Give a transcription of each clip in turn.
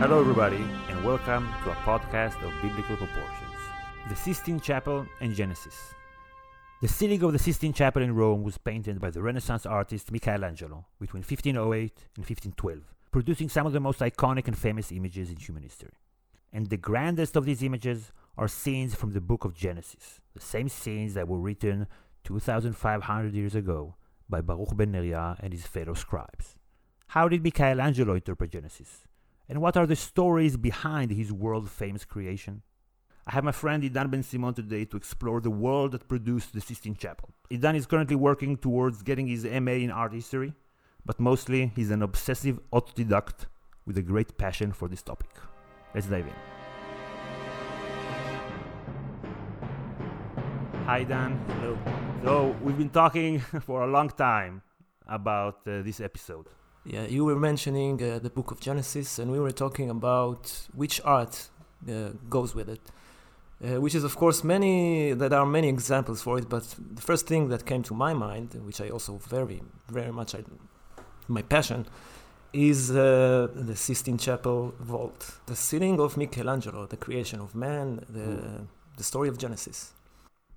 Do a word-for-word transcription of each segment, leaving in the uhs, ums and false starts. Hello everybody, and welcome to a podcast of Biblical Proportions. The Sistine Chapel and Genesis. The ceiling of the Sistine Chapel in Rome was painted by the Renaissance artist Michelangelo between fifteen oh eight and fifteen twelve, producing some of the most iconic and famous images in human history. And the grandest of these images are scenes from the book of Genesis, the same scenes that were written two thousand five hundred years ago by Baruch ben Neriah and his fellow scribes. How did Michelangelo interpret Genesis? And what are the stories behind his world-famous creation? I have my friend Idan Ben Simon today to explore the world that produced the Sistine Chapel. Idan is currently working towards getting his M A in art history, but mostly he's an obsessive autodidact with a great passion for this topic. Let's dive in. Hi, Dan. Hello. So, we've been talking for a long time about uh, this episode. Yeah, you were mentioning uh, the book of Genesis, and we were talking about which art uh, goes with it. Uh, which is, of course, many, there are many examples for it, but the first thing that came to my mind, which I also very, very much, I, my passion, is uh, the Sistine Chapel vault. The ceiling of Michelangelo, the creation of man, the, the story of Genesis.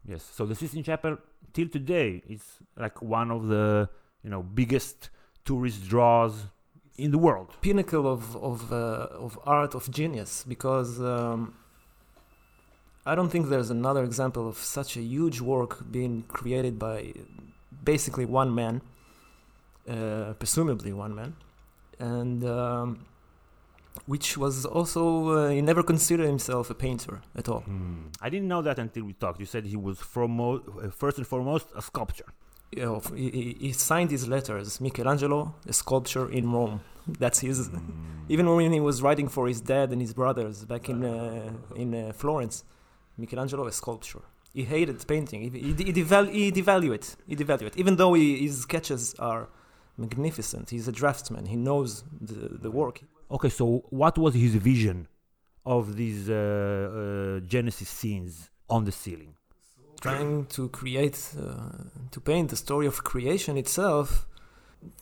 Yes, so the Sistine Chapel, till today, is like one of the, you know, biggest tourist draws in the world. Pinnacle of, of, uh, of art, of genius, because... Um, I don't think there's another example of such a huge work being created by basically one man, uh, presumably one man, and um, which was also, uh, he never considered himself a painter at all. Mm. I didn't know that until we talked. You said he was foremost, uh, first and foremost a sculptor. Yeah, he, he signed his letters, Michelangelo, a sculptor in Rome. That's his, mm. Even when he was writing for his dad and his brothers back in, uh, in uh, Florence. Michelangelo, a sculpture. He hated painting. He, he, he, devalu- he devalued it. He devalued it. Even though he, his sketches are magnificent, he's a draftsman. He knows the, the work. Okay, so what was his vision of these uh, uh, Genesis scenes on the ceiling? Trying to create, uh, to paint the story of creation itself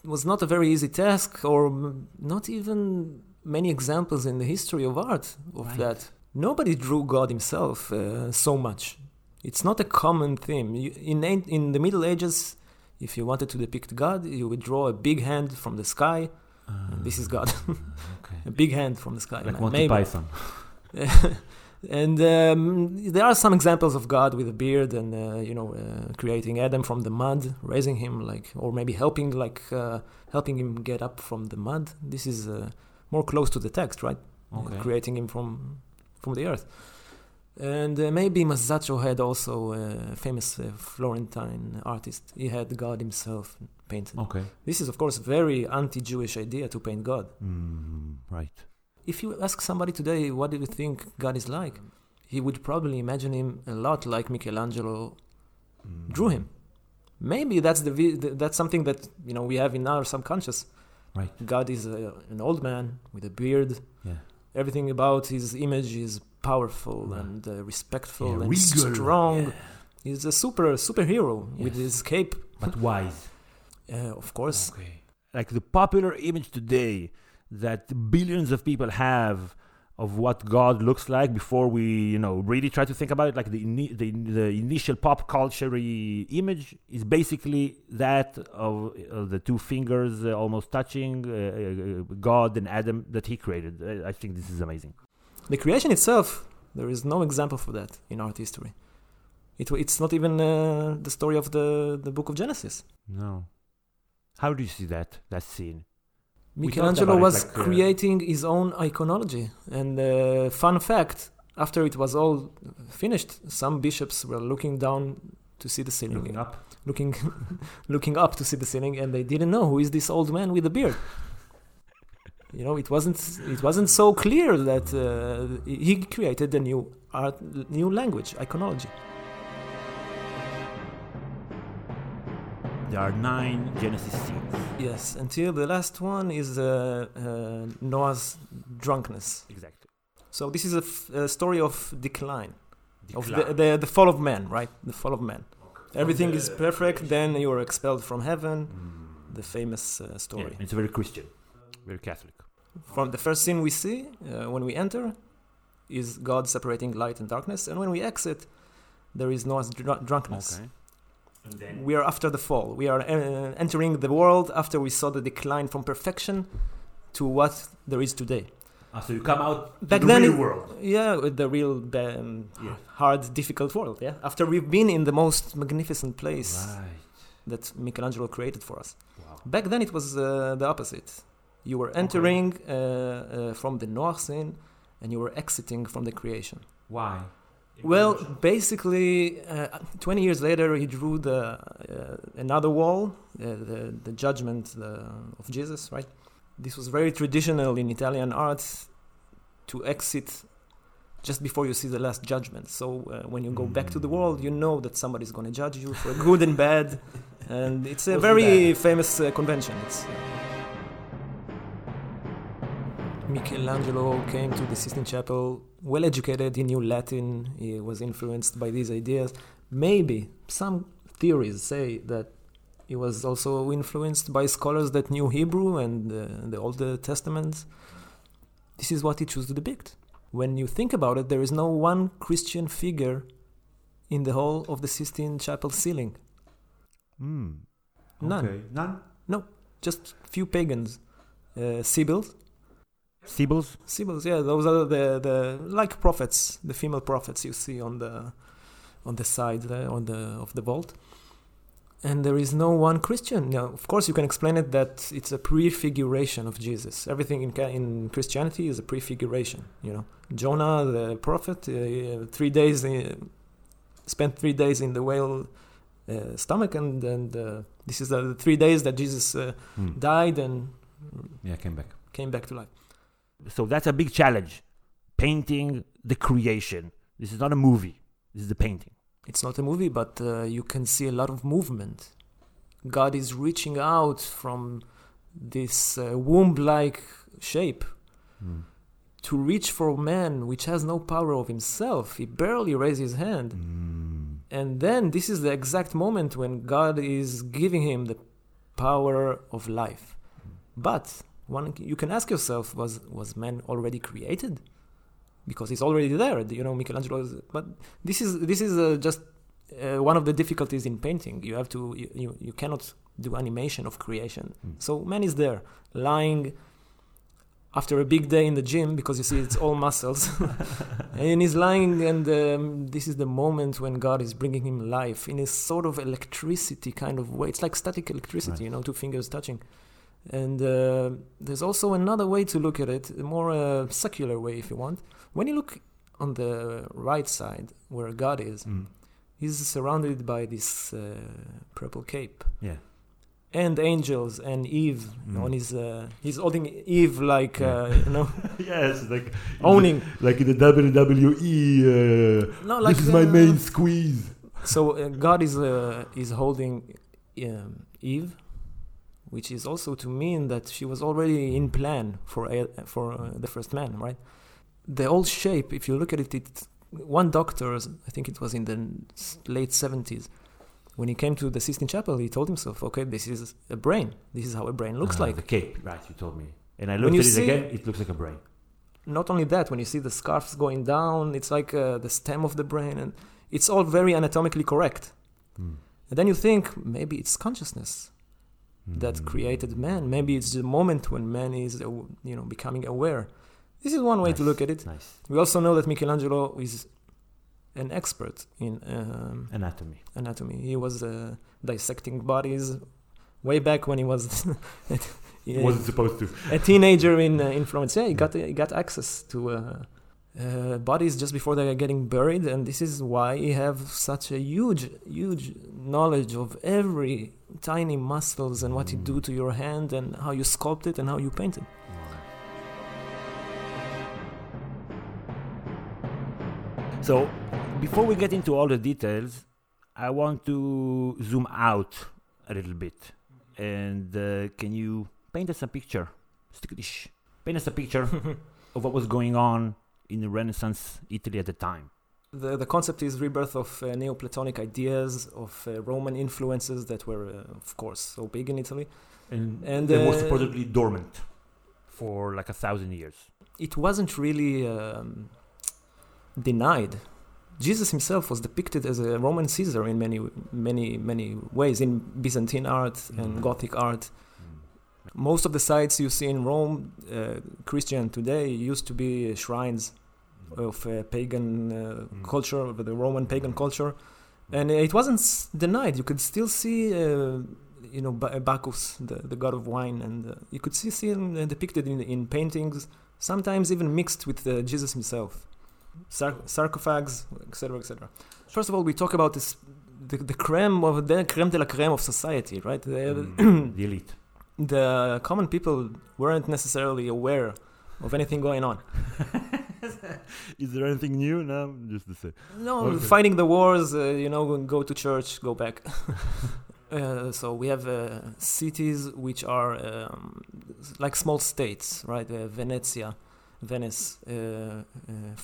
was not a very easy task, or not even many examples in the history of art of right. that. Nobody drew God himself uh, so much. It's not a common theme. You, in, in the Middle Ages, if you wanted to depict God, you would draw a big hand from the sky. Uh, this is God. Okay. A big hand from the sky. Like Monty Python. And um, there are some examples of God with a beard and, uh, you know, uh, creating Adam from the mud, raising him, like, or maybe helping, like, uh, helping him get up from the mud. This is uh, more close to the text, right? Okay. Uh, creating him from... from the earth. And uh, maybe Masaccio had also a famous uh, Florentine artist. He had God himself painted. Okay. This is, of course, a very anti-Jewish idea to paint God. Mm, right. If you ask somebody today, what do you think God is like? He would probably imagine him a lot like Michelangelo mm. drew him. Maybe that's the vi- that's something that, you know, we have in our subconscious. Right. God is a, an old man with a beard. Yeah. Everything about his image is powerful yeah. and uh, respectful yeah, and regal. Strong. Yeah. He's a super superhero yes. with his cape. But wise. Uh, of course. Okay. Like the popular image today that billions of people have of what God looks like before we, you know, really try to think about it. Like the ini- the, the initial pop culture image is basically that of uh, the two fingers uh, almost touching uh, uh, God and Adam that he created. I, I think this is amazing. The creation itself, there is no example for that in art history. It It's not even uh, the story of the, the book of Genesis. No. How do you see that, that scene? Michelangelo was like, uh, creating his own iconology. And uh, fun fact, after it was all finished, some bishops were looking down to see the ceiling. Looking up. Looking, looking up to see the ceiling, and they didn't know who is this old man with a beard. You know, it wasn't it wasn't so clear that uh, he created a new art, new language, iconology. There are nine Genesis scenes. Yes, until the last one is uh, uh, Noah's drunkenness. Exactly. So this is a, f- a story of decline, decline. of the, the the fall of man, right? The fall of man. Okay. Everything the, is perfect, uh, then you are expelled from heaven. Mm. The famous uh, story. Yeah, it's very Christian, very Catholic. from the first scene we see uh, when we enter is God separating light and darkness, and when we exit, there is no dr- drunkenness. Okay. And then we are after the fall. We are uh, entering the world after we saw the decline from perfection to what there is today. Ah, so you come out to back the then, real world. Yeah, the real um, yeah. hard, difficult world. Yeah, after we've been in the most magnificent place right. that Michelangelo created for us. Wow. Back then it was uh, the opposite. You were entering okay. uh, uh, from the Noah scene, and you were exiting from the creation. Why? Well, basically, uh, twenty years later, he drew the uh, another wall, uh, the the judgment uh, of Jesus. Right, this was very traditional in Italian art to exit just before you see the last judgment. So uh, when you go mm. back to the world, you know that somebody's going to judge you for good and bad, and it's a Wasn't very bad. famous uh, convention. It's, uh, Michelangelo came to the Sistine Chapel well educated. He knew Latin. He was influenced by these ideas. Maybe some theories say that he was also influenced by scholars that knew Hebrew and uh, the Old Testament. This is what he chose to depict. When you think about it, there is no one Christian figure in the whole of the Sistine Chapel ceiling. Mm. Okay. None. None? No, just few pagans. Uh, Sibyls. Sibyls? Sibyls, yeah, those are the, the like prophets, the female prophets you see on the on the side there, on the of the vault. And there is no one Christian. Now, of course, you can explain it that it's a prefiguration of Jesus. Everything in in Christianity is a prefiguration. You know, Jonah, the prophet, uh, three days uh, spent three days in the whale uh, stomach, and and uh, this is the three days that Jesus uh, mm. died and yeah came back came back to life. So that's a big challenge, painting the creation. This is not a movie. This is the painting. It's not a movie, but uh, you can see a lot of movement. God is reaching out from this uh, womb-like shape mm. to reach for man, which has no power of himself. He barely raises his hand. Mm. And then this is the exact moment when God is giving him the power of life. Mm. But one, you can ask yourself, was was man already created? Because he's already there, you know, Michelangelo is, but this is this is uh, just uh, one of the difficulties in painting. You have to you, you, you cannot do animation of creation. Mm. So man is there, lying after a big day in the gym, because you see it's all muscles, and he's lying, and um, this is the moment when God is bringing him life in a sort of electricity kind of way. It's like static electricity, right. you know, two fingers touching. And uh, there's also another way to look at it, a more uh, secular way, if you want. When you look on the right side, where God is, mm. he's surrounded by this uh, purple cape. Yeah. And angels and Eve. Mm. You know, and he's, uh, he's holding Eve like, yeah. uh, you know. yes, like. Owning. Like in the W W E. Uh, no, like this is uh, my main squeeze. So uh, God is, uh, is holding um, Eve. Which is also to mean that she was already in plan for a, for uh, the first man, right? The old shape, if you look at it, it, one doctor, I think it was in the late seventies, when he came to the Sistine Chapel, he told himself, okay, this is a brain. This is how a brain looks uh, like. The cape, right, you told me. And I looked at it again, it looks like a brain. Not only that, when you see the scarves going down, it's like uh, the stem of the brain, and it's all very anatomically correct. Mm. And then you think, maybe it's consciousness that created man. Maybe it's the moment when man is, you know, becoming aware. This is one way nice, to look at it. Nice. We also know that Michelangelo is an expert in um, anatomy. Anatomy. He was uh, dissecting bodies way back when he was at, he wasn't supposed to. a teenager in uh, in Florence. Yeah, he got he got access to uh, uh, bodies just before they are getting buried, and this is why he have such a huge, huge knowledge of every tiny muscles and what mm. you do to your hand and how you sculpt it and how you paint it. So before we get into all the details, I want to zoom out a little bit, and uh, can you paint us a picture paint us a picture of what was going on in the Renaissance Italy at the time? The the concept is rebirth of uh, Neoplatonic ideas, of uh, Roman influences that were, uh, of course, so big in Italy. And, and they uh, were supposedly dormant for like a thousand years. It wasn't really um, denied. Jesus himself was depicted as a Roman Caesar in many, many, many ways, in Byzantine art mm. and Gothic art. Mm. Most of the sites you see in Rome, uh, Christian today, used to be shrines of uh, pagan uh, mm. culture, of the Roman pagan culture. And it wasn't denied. You could still see, uh, you know, Bacchus, the, the god of wine, and uh, you could see, see him depicted in, in paintings, sometimes even mixed with uh, Jesus himself. Sar- sarcophags, et cetera, et cetera. First of all, we talk about this, the, the creme of the creme de la creme of society, right? The, mm, the elite. The common people weren't necessarily aware of anything going on. Is there anything new? No, just the same. No, okay. Fighting the wars, uh, you know, go to church, go back. uh, so we have uh, cities which are um, like small states, right? Uh, Venezia, Venice, uh, uh,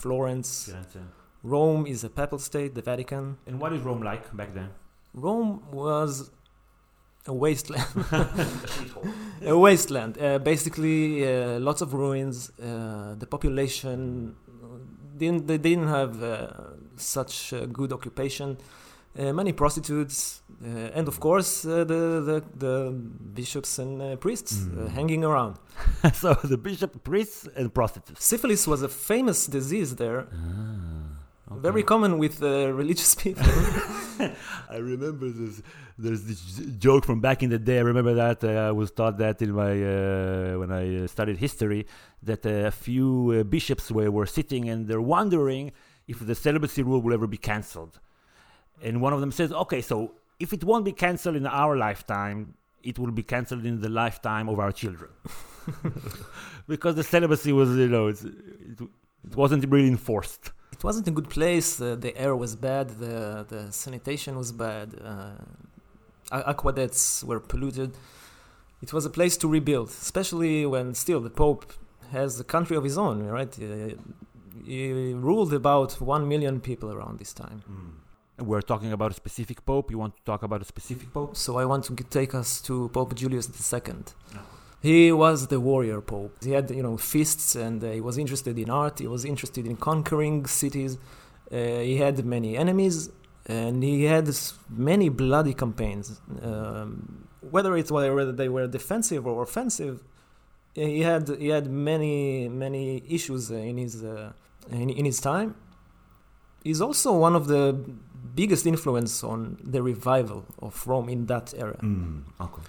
Florence. Venice. Rome is a papal state, the Vatican. And what is Rome like back then? Rome was a wasteland. A wasteland. Uh, basically, uh, lots of ruins. Uh, the population didn't. They didn't have uh, such uh, good occupation. Uh, many prostitutes, uh, and of course uh, the, the the bishops and uh, priests mm. uh, hanging around. So the bishop, priests, and prostitutes. Syphilis was a famous disease there. Ah, okay. Very common with uh, religious people. I remember this. There's this joke from back in the day. I remember that uh, I was taught that in my uh, when I studied history, that uh, a few uh, bishops were, were sitting and they're wondering if the celibacy rule will ever be cancelled. And one of them says, "Okay, so if it won't be cancelled in our lifetime, it will be cancelled in the lifetime of our children," because the celibacy was, you know, it's, it, it wasn't really enforced. It wasn't a good place. Uh, the air was bad. The the sanitation was bad. Uh, aqueducts were polluted. It was a place to rebuild, especially when still the Pope has a country of his own. Right? He, he ruled about one million people around this time. Mm. We're talking about a specific Pope. You want to talk about a specific Pope? So I want to take us to Pope Julius the Second. Oh. He was the warrior pope. He had, you know, fists, and uh, he was interested in art. He was interested in conquering cities. Uh, he had many enemies, and he had many bloody campaigns. Um, whether it whether they were defensive or offensive, he had he had many many issues in his uh, in, in his time. He's also one of the biggest influence on the revival of Rome in that era. Mm, okay.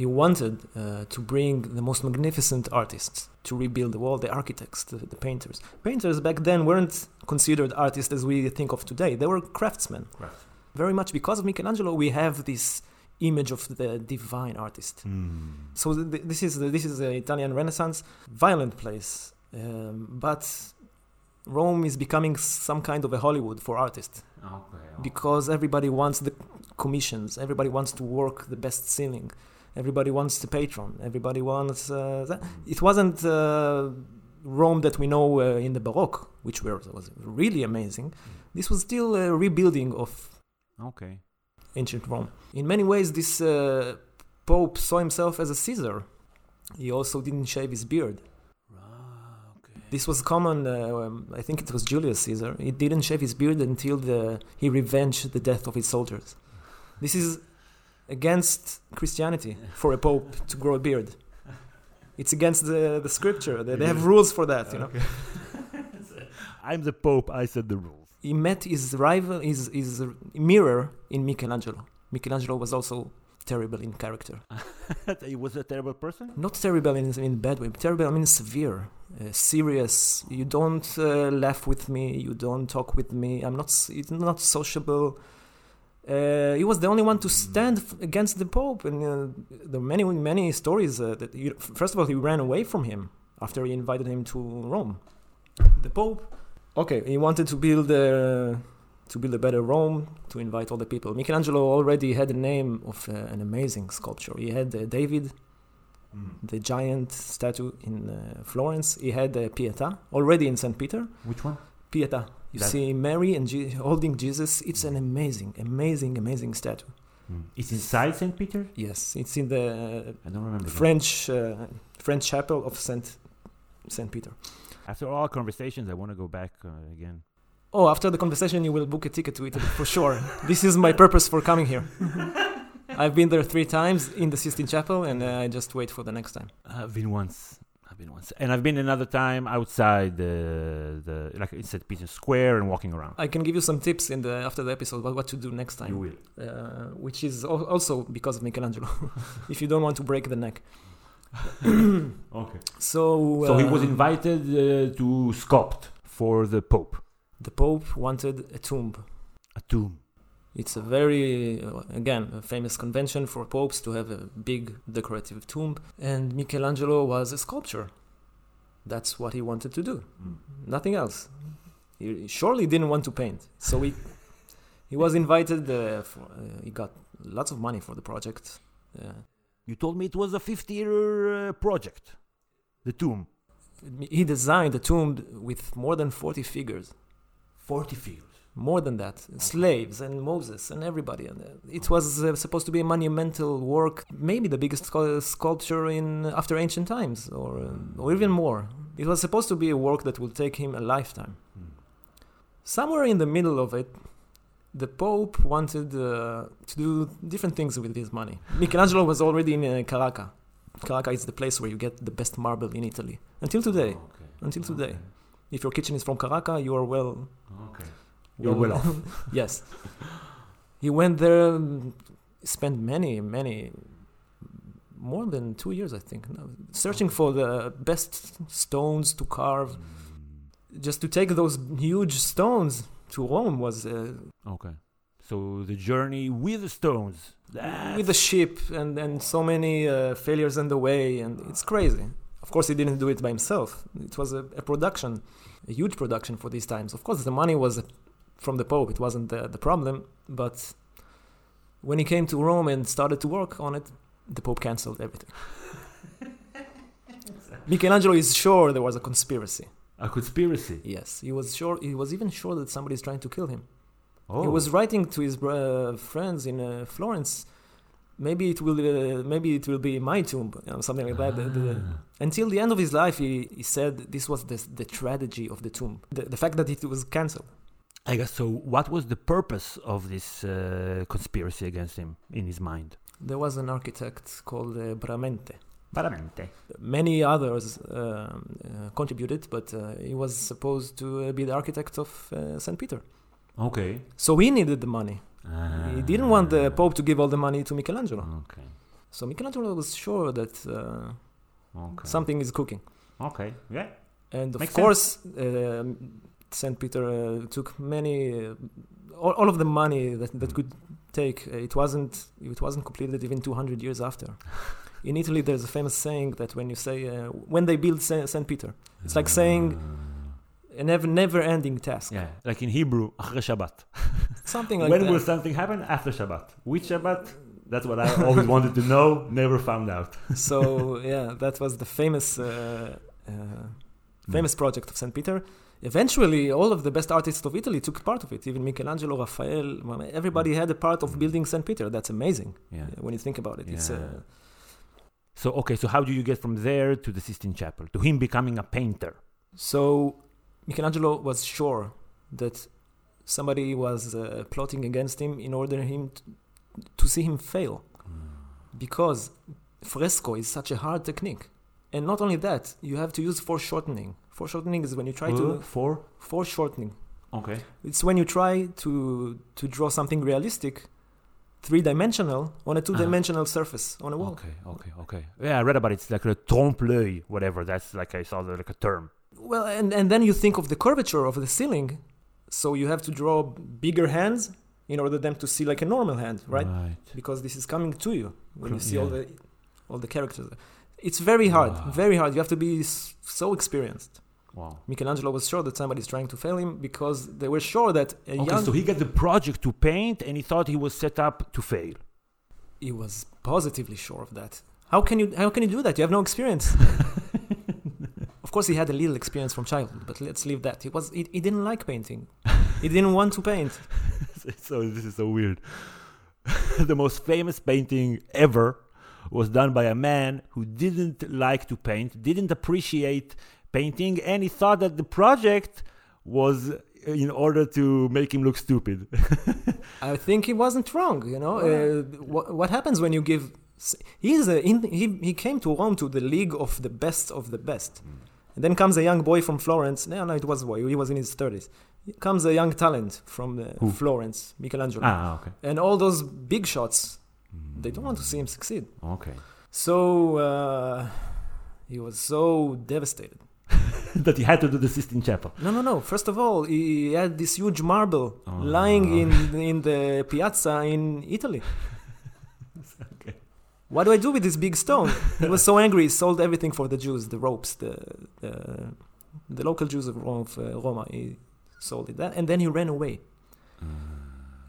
He wanted uh, to bring the most magnificent artists to rebuild the wall, the architects, the, the painters. Painters back then weren't considered artists as we think of today. They were craftsmen. Right. Very much because of Michelangelo, we have this image of the divine artist. Mm. So th- this is the, this is the Italian Renaissance, violent place. Um, but Rome is becoming some kind of a Hollywood for artists. Okay, okay. Because everybody wants the commissions. Everybody wants to work the best ceiling. Everybody wants the patron. Everybody wants uh, that. It wasn't uh, Rome that we know uh, in the Baroque, which were, was really amazing. This was still a rebuilding of okay. ancient Rome. In many ways, this uh, Pope saw himself as a Caesar. He also didn't shave his beard. Ah, okay. This was common. Uh, I think it was Julius Caesar. He didn't shave his beard until the, he revenged the death of his soldiers. This is against Christianity for a pope to grow a beard. It's against the, the scripture. They, they have rules for that, you okay. know. I'm the pope, I set the rules. He met his rival, his, his mirror in Michelangelo. Michelangelo was also terrible in character. He was a terrible person? Not terrible in, in bad way. Terrible, I mean severe, uh, serious. You don't uh, laugh with me. You don't talk with me. I'm not, it's not sociable. Uh, he was the only one to stand f- against the Pope, and uh, there are many, many stories. Uh, that he, first of all, he ran away from him after he invited him to Rome. The Pope, okay, he wanted to build a, to build a better Rome, to invite all the people. Michelangelo already had the name of uh, an amazing sculpture. He had uh, David, mm. the giant statue in uh, Florence. He had uh, Pietà already in Saint Peter. Which one? Pietà. You that. see Mary and Je- holding Jesus. It's an amazing, amazing, amazing statue. Mm. It's inside Saint Peter? Yes, it's in the uh, I don't remember French uh, French chapel of Saint Saint Peter. After all conversations, I want to go back uh, again. Oh, after the conversation, you will book a ticket to Italy, for sure. This is my purpose for coming here. I've been there three times in the Sistine Chapel, and uh, I just wait for the next time. I've been once. I've been once. And I've been another time outside the, the like in Saint Peter's Square and walking around. I can give you some tips in the after the episode about what to do next time. You will. Uh, which is al- also because of Michelangelo, if you don't want to break the neck. Okay. So, uh, so he was invited uh, to sculpt for the Pope. The Pope wanted a tomb. A tomb. It's a very, uh, again, a famous convention for popes to have a big decorative tomb. And Michelangelo was a sculptor. That's what he wanted to do. Mm. Nothing else. He surely didn't want to paint. So he, he was invited. Uh, for, uh, he got lots of money for the project. Uh, you told me it was a fifty-year uh, project, the tomb. He designed a tomb with more than forty figures. forty figures. More than that. Okay. Slaves and Moses and everybody. And it was uh, supposed to be a monumental work, maybe the biggest sculpture in after ancient times, or, uh, or even more. It was supposed to be a work that would take him a lifetime. Mm. Somewhere in the middle of it, the Pope wanted uh, to do different things with his money. Michelangelo was already in uh, Carrara. Carrara is the place where you get the best marble in Italy. Until today. Oh, okay. Until okay. today. If your kitchen is from Carrara, you are well... Okay. You're well off. Yes. He went there, spent many, many, more than two years, I think, no, searching for the best stones to carve. Just to take those huge stones to Rome was... Uh, okay. So the journey with the stones. That's... With the ship and, and so many uh, failures in the way, and it's crazy. Of course, he didn't do it by himself. It was a, a production, a huge production for these times. Of course, the money was... A, from the Pope, it wasn't the, the problem, but when he came to Rome and started to work on it, the Pope cancelled everything. Michelangelo is sure there was a conspiracy. A conspiracy? Yes, he was sure. He was even sure that somebody is trying to kill him. Oh. He was writing to his uh, friends in uh, Florence, maybe it will, uh, maybe it will be my tomb, you know, something like that. Ah. The, the, until the end of his life, he, he said this was the, the tragedy of the tomb, the, the fact that it was cancelled. I guess so. What was the purpose of this uh, conspiracy against him in his mind? There was an architect called uh, Bramante. Bramante. Many others uh, uh, contributed, but uh, he was supposed to uh, be the architect of uh, Saint Peter. Okay. So he needed the money. Ah. He didn't want the Pope to give all the money to Michelangelo. Okay. So Michelangelo was sure that uh, okay. something is cooking. Okay. Yeah. And of Makes course. Saint Peter uh, took many, uh, all, all of the money that, that could take. Uh, it wasn't it wasn't completed even two hundred years after. In Italy, there's a famous saying that when you say uh, when they build Saint Peter, it's like saying a never never-ending task. Yeah, like in Hebrew, אחרי Shabbat. Something like when that. When will something happen after Shabbat? Which Shabbat? That's what I always wanted to know. Never found out. So yeah, that was the famous uh, uh, famous mm. project of Saint Peter. Eventually, all of the best artists of Italy took part of it. Even Michelangelo, Raphael, everybody had a part of building Saint Peter. That's amazing yeah. when you think about it. Yeah. It's a... So, okay, so how do you get from there to the Sistine Chapel, to him becoming a painter? So, Michelangelo was sure that somebody was uh, plotting against him in order him t- to see him fail. Mm. Because fresco is such a hard technique. And not only that, you have to use foreshortening. Foreshortening is when you try uh, to... For? Foreshortening. Okay. It's when you try to to draw something realistic, three-dimensional, on a two-dimensional uh, surface, on a wall. Okay, okay, okay. Yeah, I read about it. It's like a trompe-l'œil, whatever. That's like I saw the, like a term. Well, and, and then you think of the curvature of the ceiling, so you have to draw bigger hands in order them to see like a normal hand, right? Right. Because this is coming to you when you see yeah. all the all the characters. It's very hard, wow. very hard. You have to be so experienced. Wow. Michelangelo was sure that somebody's trying to fail him because they were sure that a okay, young... so he got the project to paint and he thought he was set up to fail. He was positively sure of that. How can you How can you do that? You have no experience. Of course, he had a little experience from childhood, but let's leave that. He, was, he, he didn't like painting. He didn't want to paint. So this is so weird. The most famous painting ever was done by a man who didn't like to paint, didn't appreciate painting, and he thought that the project was in order to make him look stupid. I think he wasn't wrong, you know. Uh, what, what happens when you give... He's a, he, he came to Rome to the league of the best of the best. And then comes a young boy from Florence. No, no, it was a boy. He was in his thirties. Comes a young talent from uh, Florence, Michelangelo. Ah, okay. And all those big shots, they don't want to see him succeed. Okay. So uh, he was so devastated. That he had to do the Sistine Chapel. No, no, no. First of all, he had this huge marble oh. lying in in the piazza in Italy. Okay. What do I do with this big stone? He was so angry. He sold everything for the Jews, the ropes, the the, the local Jews of Rome, of, uh, Roma. He sold it, and then he ran away. Uh,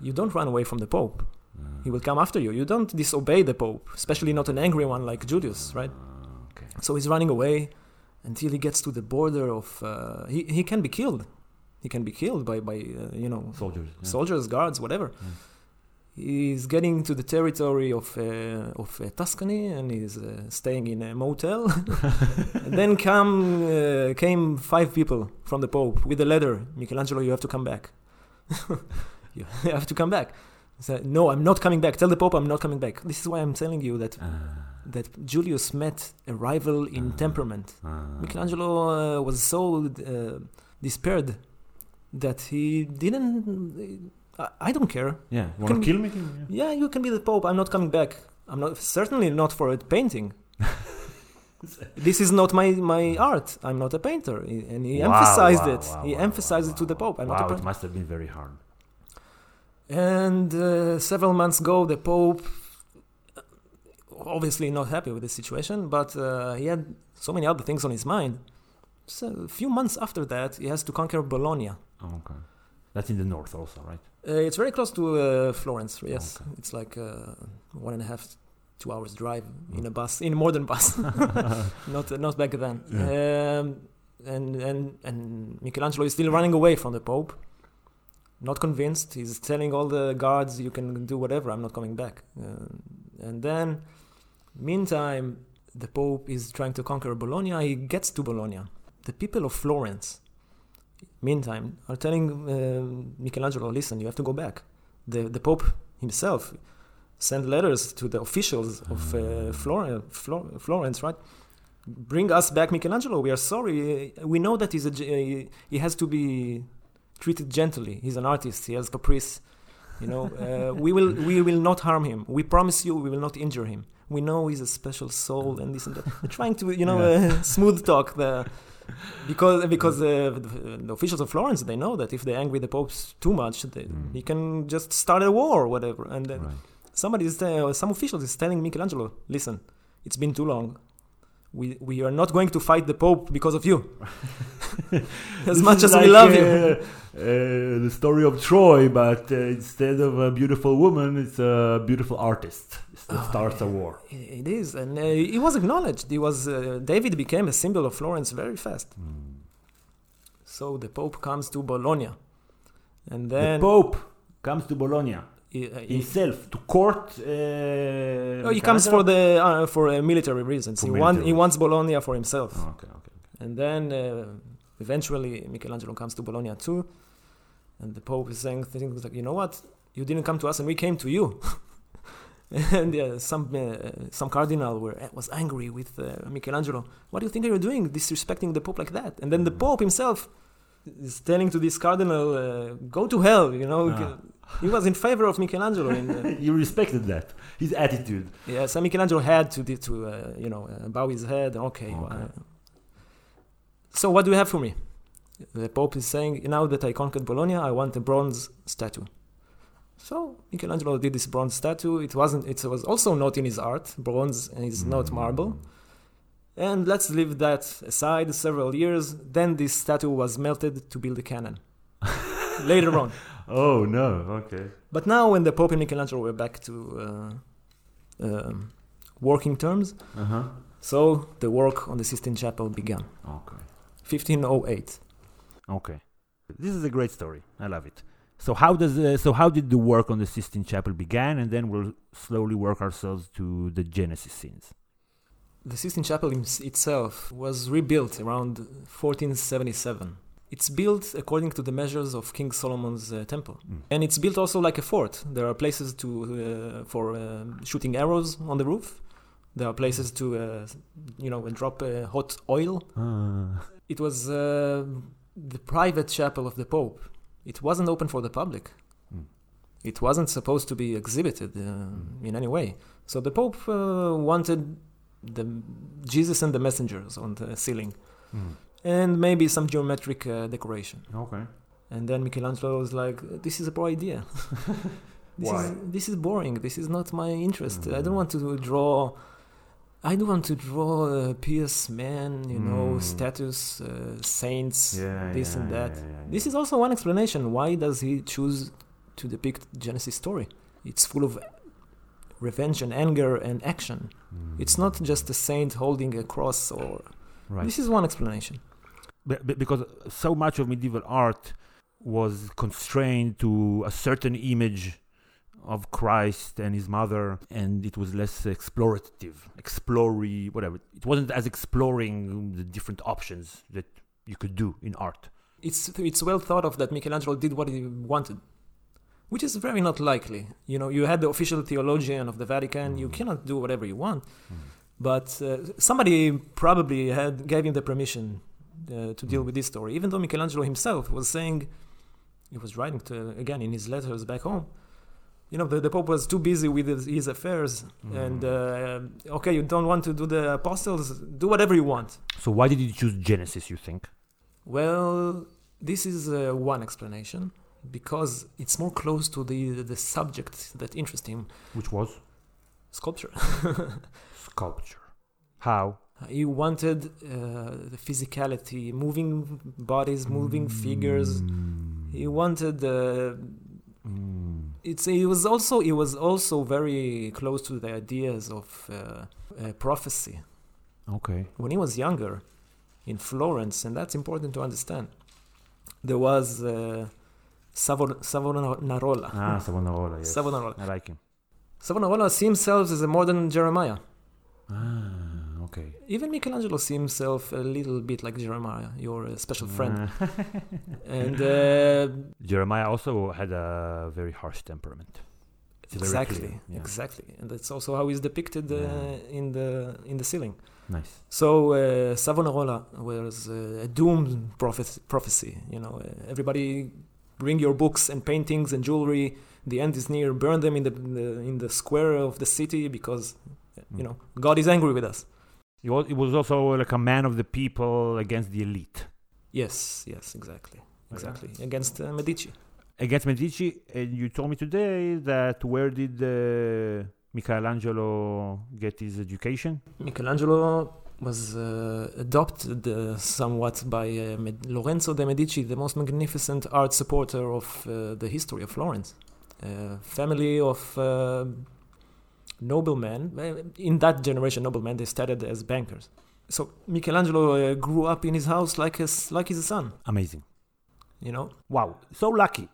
you don't run away from the Pope. Uh, he will come after you. You don't disobey the Pope, especially not an angry one like Julius, right? Uh, okay. So he's running away. Until he gets to the border of, uh, he he can be killed, he can be killed by by uh, you know soldiers, yeah. soldiers, guards, whatever. Yeah. He's getting to the territory of uh, of uh, Tuscany, and he's uh, staying in a motel. And then come uh, came five people from the Pope with a letter: Michelangelo, you have to come back. You have to come back. He said, no, I'm not coming back. Tell the Pope I'm not coming back. This is why I'm telling you that. Uh. That Julius met a rival in uh, temperament. Uh, Michelangelo uh, was so uh, despaired that he didn't. Uh, I don't care. Yeah, you want to kill me? Yeah. yeah, you can be the Pope. I'm not coming back. I'm not certainly not for a painting. This is not my, my art. I'm not a painter, and he wow, emphasized wow, it. Wow, he wow, emphasized wow, it to wow, the Pope. I'm wow, not a painter. It must have been very hard. And uh, several months ago, the Pope. Obviously not happy with the situation, but uh, he had so many other things on his mind. So a few months after that, he has to conquer Bologna. Oh, okay. That's in the north also, right? Uh, it's very close to uh, Florence, yes. Oh, okay. It's like uh, one and a half, two hours drive in a bus, in a modern bus. not uh, not back then. Yeah. Um, and, and, and Michelangelo is still running away from the Pope. Not convinced. He's telling all the guards, you can do whatever, I'm not coming back. Uh, and then... Meantime, the Pope is trying to conquer Bologna. He gets to Bologna. The people of Florence, meantime, are telling uh, Michelangelo, listen, you have to go back. The the Pope himself sent letters to the officials of uh, Flor- Flor- Florence, right? Bring us back Michelangelo. We are sorry. We know that he's a, he has to be treated gently. He's an artist. He has caprice. You know, uh, we will we will not harm him. We promise you we will not injure him. We know he's a special soul and this and that. We're trying to, you know, yeah. uh, smooth talk. The, because because uh, the, the officials of Florence, they know that if they angry the popes too much, they, mm. he can just start a war or whatever. And then right. somebody is uh, some officials is telling Michelangelo, listen, it's been too long. We we are not going to fight the Pope because of you. As much as like, we love uh, you. Uh, the story of Troy, but uh, instead of a beautiful woman, it's a beautiful artist that oh, starts a war. It is, and uh, it was acknowledged. It was uh, David became a symbol of Florence very fast. Mm. So the Pope comes to Bologna, and then the Pope comes to Bologna. He, uh, himself he, to court. Uh, oh, he comes for the uh, for uh, military reasons. For he military. Want, he wants Bologna for himself. Oh, okay, okay, okay. And then uh, eventually Michelangelo comes to Bologna too, and the Pope is saying things like, "You know what? You didn't come to us, and we came to you." And yeah, some uh, some cardinal were, was angry with uh, Michelangelo. What do you think you're doing, disrespecting the Pope like that? And then the Pope himself is telling to this cardinal, uh, "Go to hell," you know. Ah. He was in favor of Michelangelo. In, uh, he respected that, his attitude. Yeah, so Michelangelo had to, to uh, you know, uh, bow his head. Okay. okay. Well, uh, so what do you have for me? The Pope is saying, now that I conquered Bologna, I want a bronze statue. So Michelangelo did this bronze statue. It wasn't. It was also not in his art. Bronze is mm-hmm. not marble. And let's leave that aside. Several years, then this statue was melted to build a cannon. Later on. Oh no! Okay. But now, when the Pope and Michelangelo were back to uh, uh, working terms, uh-huh. so the work on the Sistine Chapel began. Okay. fifteen oh eight. Okay. This is a great story. I love it. So how does uh, so how did the work on the Sistine Chapel began, and then we'll slowly work ourselves to the Genesis scenes. The Sistine Chapel itself was rebuilt around fourteen seventy-seven. It's built according to the measures of King Solomon's uh, temple. Mm. And it's built also like a fort. There are places to uh, for uh, shooting arrows on the roof. There are places to, uh, you know, drop uh, hot oil. Uh. It was uh, the private chapel of the Pope. It wasn't open for the public. Mm. It wasn't supposed to be exhibited uh, mm. in any way. So the Pope uh, wanted the Jesus and the messengers on the ceiling. Mm. And maybe some geometric uh, decoration. Okay. And then Michelangelo was like, this is a poor idea. this Why? Is, this is boring. This is not my interest. Mm. I don't want to draw... I don't want to draw a pious man, you mm. know, status, uh, saints, yeah, this yeah, and that. Yeah, yeah, yeah. This is also one explanation. Why does he choose to depict Genesis story? It's full of revenge and anger and action. Mm. It's not just a saint holding a cross or... Right. This is one explanation. Because so much of medieval art was constrained to a certain image of Christ and his mother, and it was less explorative, explory, whatever. It wasn't as exploring the different options that you could do in art. It's it's well thought of that Michelangelo did what he wanted, which is very not likely. You know, you had the official theologian of the Vatican. Mm. You cannot do whatever you want. Mm. But uh, somebody probably had gave him the permission uh, to deal with this story, even though Michelangelo himself was saying, he was writing to, again in his letters back home, you know, the, the Pope was too busy with his, his affairs, mm. and uh, okay, you don't want to do the apostles, do whatever you want. So why did you choose Genesis, you think? Well, this is uh, one explanation, because it's more close to the, the subject that interests him. Which was? Sculpture. Sculpture. How? He wanted uh, the physicality, moving bodies, moving mm. figures. He wanted. Uh, mm. It's. He was also. He was also very close to the ideas of uh, uh, prophecy. Okay. When he was younger, in Florence, and that's important to understand, there was uh, Savon- Savonarola. Ah, Savonarola. Yes. Savonarola. I like him. Savonarola sees himself as a modern Jeremiah. Ah, okay. Even Michelangelo sees himself a little bit like Jeremiah, your special friend. and uh, Jeremiah also had a very harsh temperament. It's exactly, yeah. exactly, and that's also how he's depicted uh, yeah. in the in the ceiling. Nice. So uh, Savonarola was uh, a doomed prophet- prophecy. You know, uh, everybody bring your books and paintings and jewelry. The end is near. Burn them in the in the, in the square of the city because. You know, God is angry with us. He was also like a man of the people against the elite. Yes, yes, exactly. Exactly. Okay. Against uh, Medici. Against Medici. And you told me today that where did uh, Michelangelo get his education? Michelangelo was uh, adopted uh, somewhat by uh, Med- Lorenzo de' Medici, the most magnificent art supporter of uh, the history of Florence. Uh, family of... Uh, Noblemen, in that generation, noblemen, they started as bankers. So Michelangelo uh, grew up in his house like his like his son. Amazing, you know. Wow, so lucky,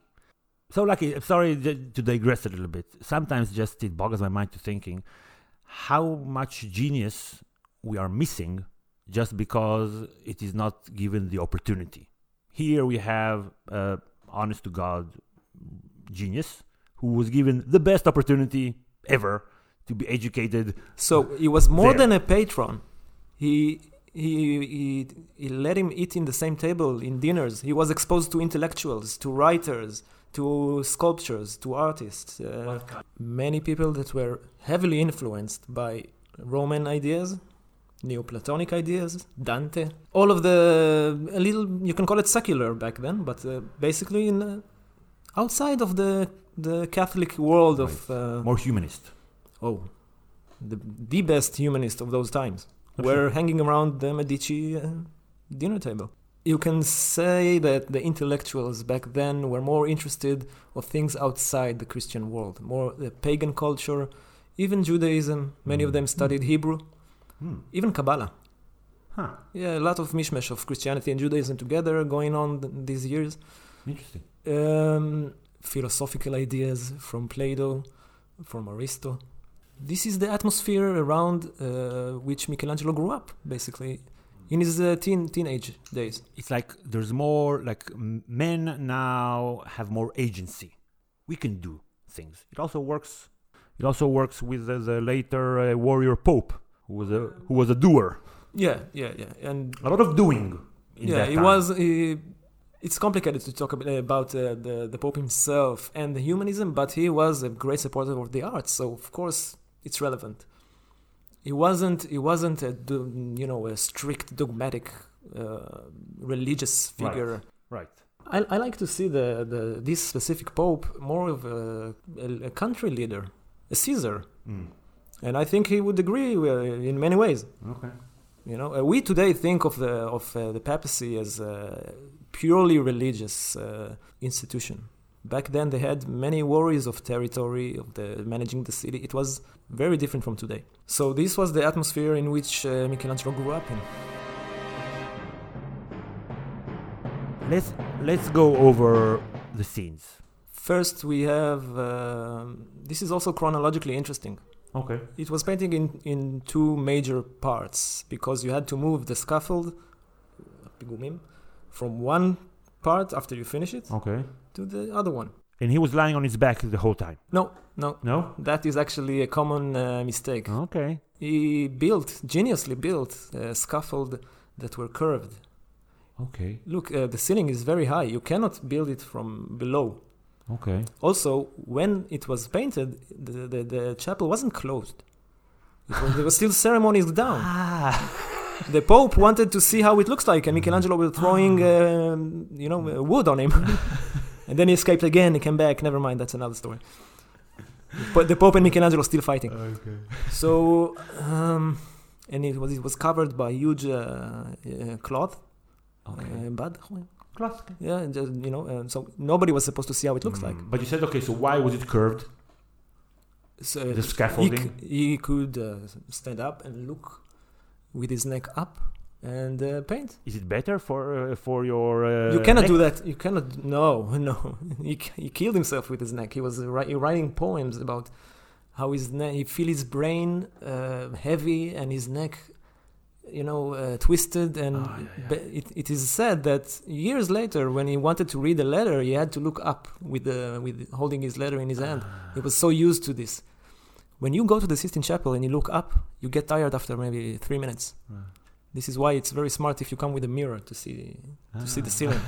so lucky. Sorry to digress a little bit. Sometimes just it boggles my mind to thinking how much genius we are missing just because it is not given the opportunity. Here we have uh, honest to God genius who was given the best opportunity ever. To be educated. So he was more there. Than a patron. He, he he he let him eat in the same table in dinners. He was exposed to intellectuals, to writers, to sculptors, to artists. Uh, many people that were heavily influenced by Roman ideas, Neoplatonic ideas, Dante. All of the a little you can call it secular back then, but uh, basically in uh, outside of the the Catholic world right. of uh, more humanist. Oh, the the best humanists of those times were hanging around the Medici uh, dinner table. You can say that the intellectuals back then were more interested of things outside the Christian world, more the pagan culture, even Judaism. Many mm. of them studied mm. Hebrew, mm. even Kabbalah. Huh. Yeah, a lot of mishmash of Christianity and Judaism together going on th- these years. Interesting. Um, philosophical ideas from Plato, from Aristotle. this is the atmosphere around uh, which Michelangelo grew up, basically, in his uh, teen teenage days. It's like there's more, like men now have more agency. We can do things. It also works. It also works with the, the later uh, warrior pope, who was a who was a doer. Yeah, yeah, yeah, and a lot of doing. In yeah, that time. It was. He, It's complicated to talk about uh, the, the Pope himself and the humanism, but he was a great supporter of the arts, so of course it's relevant. He wasn't, he wasn't a, you know, a strict dogmatic uh, religious figure. Right. right. I, I like to see the, the this specific Pope more of a, a country leader, a Caesar, mm. and I think he would agree in many ways. Okay. You know, uh, we today think of the of uh, the papacy as a purely religious uh, institution. Back then, they had many worries of territory, of the managing the city. It was very different from today. So this was the atmosphere in which uh, Michelangelo grew up in. Let's let's go over the scenes. First, we have uh, this is also chronologically interesting. Okay. It was painting in, in two major parts, because you had to move the scaffold pigumim from one part after you finish it okay. to the other one. And he was lying on his back the whole time? No, no. No? That is actually a common uh, mistake. Okay. He built, geniusly built, a scaffold that were curved. Okay. Look, uh, the ceiling is very high. You cannot build it from below. Okay. Also, when it was painted, the, the, the chapel wasn't closed. It was, there were still ceremonies down. Ah. The Pope wanted to see how it looks like, and Michelangelo was throwing, um, you know, wood on him. And then he escaped again. He came back. Never mind. That's another story. But the Pope and Michelangelo still fighting. Okay. So, um, and it was it was covered by huge uh, uh, cloth. Okay. Uh, but, Classic. Yeah, just, you know, uh, so nobody was supposed to see how it looks mm. like. But you said, okay, so why was it curved? So the scaffolding? He, c- he could uh, stand up and look with his neck up and uh, paint. Is it better for uh, for your uh, You cannot neck? do that. You cannot, no, no. he, he killed himself with his neck. He was ri- writing poems about how his neck, he feel his brain uh, heavy and his neck, you know, uh, twisted, and oh, yeah, yeah. It, it is said that years later, when he wanted to read a letter, he had to look up with the, with holding his letter in his hand. Ah. He was so used to this. When you go to the Sistine Chapel and you look up, you get tired after maybe three minutes. Ah. This is why it's very smart if you come with a mirror to see to ah. see the ceiling.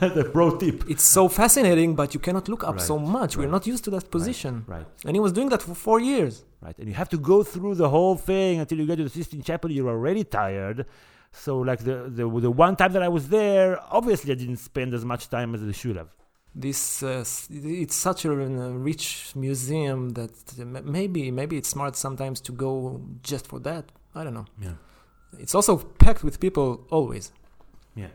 The pro tip. It's so fascinating, but you cannot look up right. so much. Right. We're not used to that position. Right. right. And he was doing that for four years. Right. And you have to go through the whole thing until you get to the Sistine Chapel. You're already tired. So, like the the, the one time that I was there, obviously I didn't spend as much time as I should have. This uh, it's such a rich museum that maybe maybe it's smart sometimes to go just for that. I don't know. Yeah. It's also packed with people always. Yeah.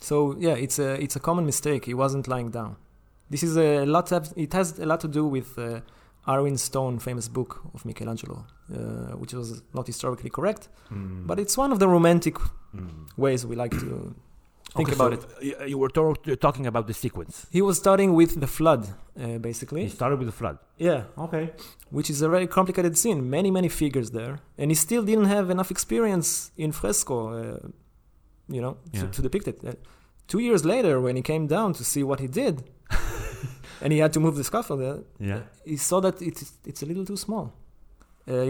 So yeah, it's a it's a common mistake. He wasn't lying down. This is a lot. Of, it has a lot to do with uh, Irwin Stone's famous book of Michelangelo, uh, which was not historically correct, mm. but it's one of the romantic mm. ways we like to think okay, about so it. You were to- talking about the sequence. He was starting with the flood, uh, basically. He started with the flood. Yeah. Okay. Which is a very complicated scene. Many, many figures there, and he still didn't have enough experience in fresco, uh, you know, yeah. to, to depict it. Uh, two years later, when he came down to see what he did. And he had to move the scaffold. Uh, yeah. He saw that it's it's a little too small. Uh,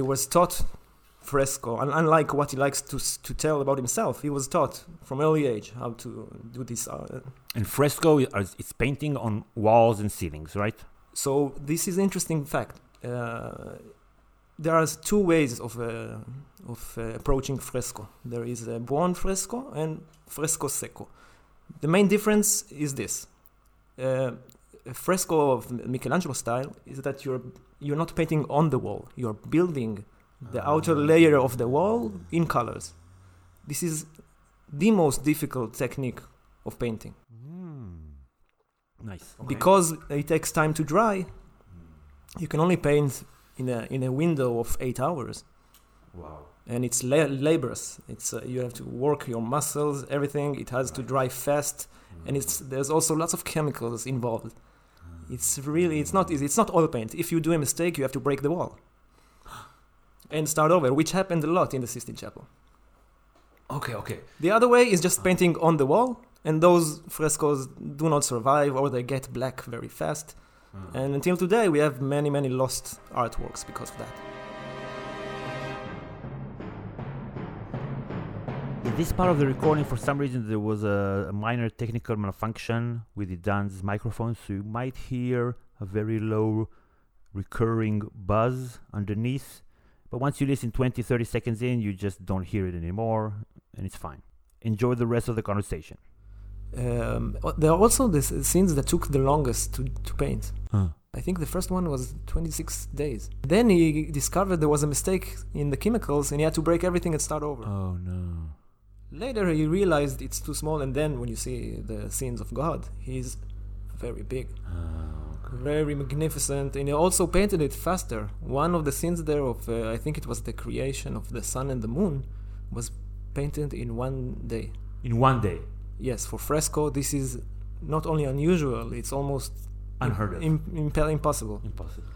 he was taught fresco, and unlike what he likes to to tell about himself, he was taught from early age how to do this. Uh, and fresco is it's painting on walls and ceilings, right? So this is an interesting fact. Uh, there are two ways of uh, of uh, approaching fresco. There is a buon fresco and fresco secco. The main difference is this. Uh, A fresco of Michelangelo style is that you're you're not painting on the wall. You're building the uh, outer layer of the wall in colors. This is the most difficult technique of painting. Mm. Nice. Okay. Because it takes time to dry. You can only paint in a in a window of eight hours. Wow. And it's la- laborious. It's uh, you have to work your muscles, everything. It has right. to dry fast, mm. and it's there's also lots of chemicals involved. It's really, it's not easy. It's not oil paint. If you do a mistake, you have to break the wall. and start over, which happened a lot in the Sistine Chapel. Okay, okay. The other way is just painting on the wall, and those frescoes do not survive, or they get black very fast. Mm. And until today, we have many, many lost artworks because of that. In this part of the recording, for some reason, there was a, a minor technical malfunction with Idan's microphone, so you might hear a very low recurring buzz underneath. But once you listen twenty, thirty seconds in, you just don't hear it anymore, and it's fine. Enjoy the rest of the conversation. Um, there are also the scenes that took the longest to, to paint. Huh. I think the first one was twenty-six days. Then he discovered there was a mistake in the chemicals, and he had to break everything and start over. Oh, no. Later, he realized it's too small, and then when you see the scenes of God, he's very big. Oh. Very magnificent, and he also painted it faster. One of the scenes there of, uh, I think it was the creation of the sun and the moon, was painted in one day. In one day? Yes, for fresco, this is not only unusual, it's almost... Unheard of. Im- imp- impossible. Impossible.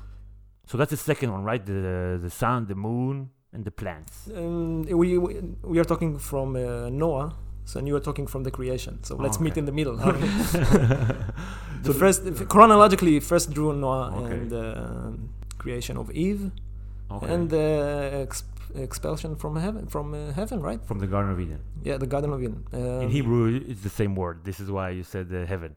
So that's the second one, right? The the sun, the moon, and the plants. Um, we, we we are talking from uh, Noah, so and you are talking from the creation. So oh, let's okay. meet in the middle. Okay. So first, chronologically, first drew Noah okay. and uh, creation of Eve, okay. and uh, exp- expulsion from heaven, from uh, heaven, right? From the Garden of Eden. Yeah, the Garden of Eden. Um, In Hebrew, it's the same word. This is why you said uh, heaven.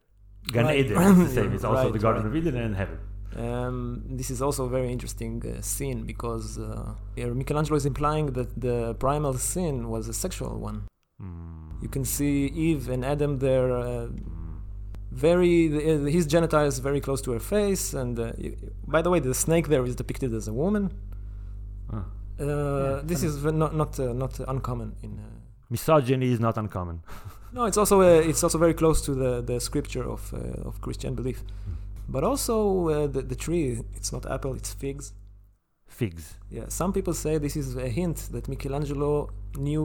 Gan right. Eden is the same. It's also right, the Garden right. of Eden and heaven. Um, this is also a very interesting uh, scene because uh, Michelangelo is implying that the primal sin was a sexual one. Mm. You can see Eve and Adam there. Uh, Very, uh, his genitalia is very close to her face, and uh, by the way, the snake there is depicted as a woman. Oh. Uh, yeah, this is not not uh, not uncommon in. Uh, Misogyny is not uncommon. No, it's also uh, it's also very close to the, the scripture of uh, of Christian belief, mm. but also uh, the the tree. It's not apple; it's figs. Figs. Yeah, some people say this is a hint that Michelangelo knew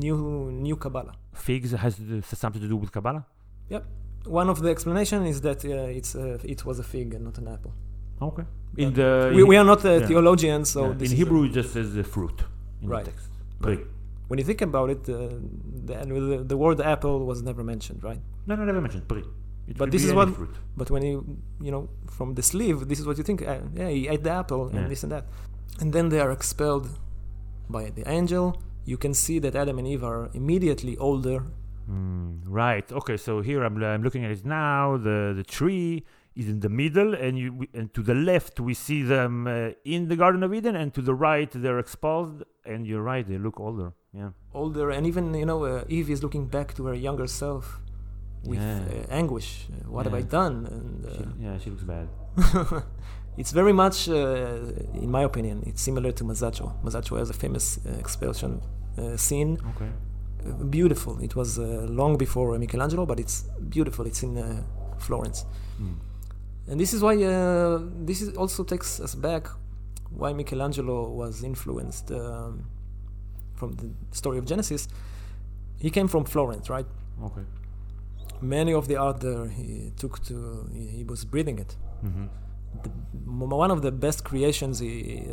knew knew Kabbalah. Figs has to do, something to do with Kabbalah. Yep. One of the explanation is that uh, it's uh, it was a fig and not an apple. Okay. In the, we, we are not uh, yeah. theologians, so yeah. this in Hebrew it just says the fruit in right. the text. Pri. Right. When you think about it, uh, the, the word apple was never mentioned, right? No, no, never mentioned. Pri. It but this is what. Fruit. But when you you know from the sleeve, this is what you think. Uh, yeah, he ate the apple and yeah. this and that, and then they are expelled by the angel. You can see that Adam and Eve are immediately older. Mm, right. Okay. So here I'm, I'm looking at it now. The the tree is in the middle, and you we, and to the left we see them uh, in the Garden of Eden, and to the right they're expelled. And you're right; they look older. Yeah. Older, and even you know uh, Eve is looking back to her younger self with yeah. uh, anguish. Uh, what yeah. have I done? And, uh, she, yeah, she looks bad. It's very much, uh, in my opinion, it's similar to Masaccio. Masaccio has a famous uh, expulsion uh, scene. Okay. Beautiful. It was uh, long before Michelangelo, but it's beautiful. It's in uh, Florence, mm. and this is why uh, this is also takes us back why Michelangelo was influenced um, from the story of Genesis. He came from Florence, right? Okay. Many of the art there he took to he was breathing it. Mm-hmm. The, one of the best creations, he,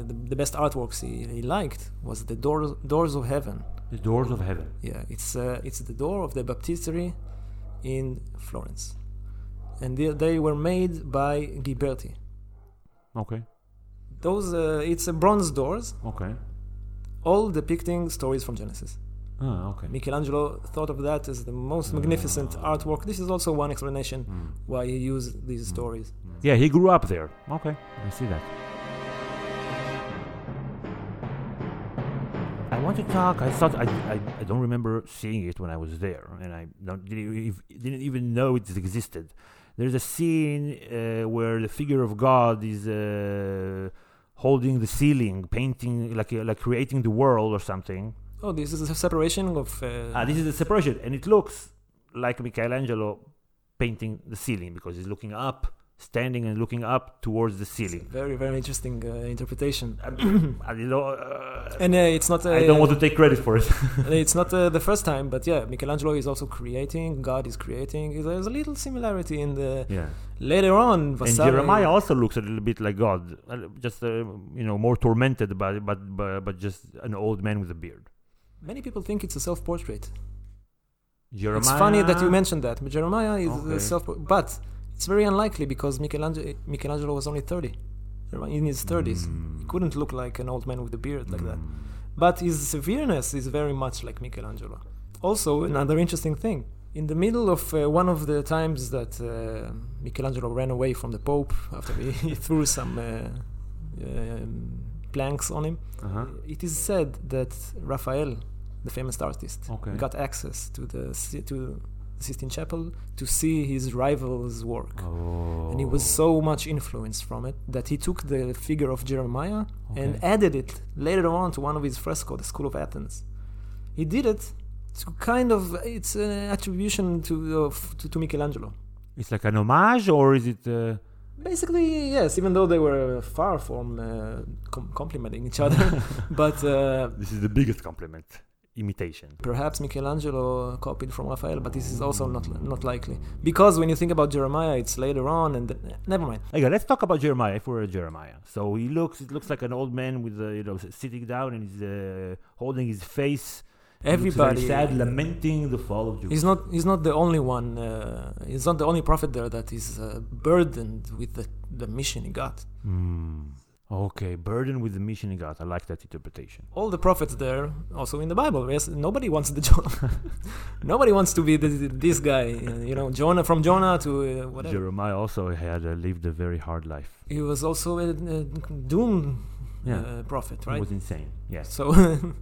the, the best artworks he, he liked was the doors doors of heaven. The doors of heaven. Yeah, it's uh, it's the door of the baptistery in Florence, and they, they were made by Ghiberti. Okay. Those uh, it's a bronze doors. Okay. All depicting stories from Genesis. Ah, okay. Michelangelo thought of that as the most magnificent uh, artwork. This is also one explanation mm. why he used these mm. stories. Yeah, he grew up there. Okay, I see that. I want to talk. I thought I, I, I don't remember seeing it when I was there, and I don't, didn't even know it existed. There's a scene uh, where the figure of God is uh, holding the ceiling, painting like like creating the world or something. Oh, this is a separation of. Uh, ah, this is a separation, and it looks like Michelangelo painting the ceiling because he's looking up standing and looking up towards the ceiling. Very, very interesting uh, interpretation. I uh, and uh, it's not. Uh, I don't want to take credit for it. It's not uh, the first time, but yeah, Michelangelo is also creating. God is creating. There's a little similarity in the. Yeah. Later on, Vasari. And Jeremiah also looks a little bit like God, just uh, you know, more tormented, by, but but but just an old man with a beard. Many people think it's a self-portrait. Jeremiah. It's funny that you mentioned that. Jeremiah is okay. a self-portrait, but. It's very unlikely because Michelangelo, Michelangelo was only thirty, in his thirties. Mm. He couldn't look like an old man with a beard like mm. that. But his severeness is very much like Michelangelo. Also, another interesting thing, in the middle of uh, one of the times that uh, Michelangelo ran away from the Pope after he, he threw some uh, uh, planks on him, uh-huh. it is said that Raphael, the famous artist, okay. got access to the... to. Sistine Chapel to see his rival's work, oh. and he was so much influenced from it that he took the figure of Jeremiah okay. and added it later on to one of his frescoes, the School of Athens. He did it to kind of it's an attribution to of, to, to Michelangelo. It's like an homage, or is it? Uh... Basically, yes. Even though they were far from uh, com- complimenting each other, but uh, this is the biggest compliment. Imitation. Perhaps Michelangelo copied from Raphael, but this is also not not likely because when you think about Jeremiah, it's later on, and then, never mind. Okay, let's talk about Jeremiah. If we're a Jeremiah, so he looks it looks like an old man with uh, you know sitting down and he's uh, holding his face. Everybody sad, lamenting the fall of Jerusalem. He's not he's not the only one. Uh, he's not the only prophet there that is uh, burdened with the, the mission he got. Mm. Okay, burdened with the mission he got. I like that interpretation. All the prophets there, also in the Bible, yes, nobody wants the Jonah. Nobody wants to be the, the, this guy, uh, you know, Jonah from Jonah to uh, whatever. Jeremiah also had uh, lived a very hard life. He was also a, a doom yeah. uh, prophet, right? He was insane, yes. So, um,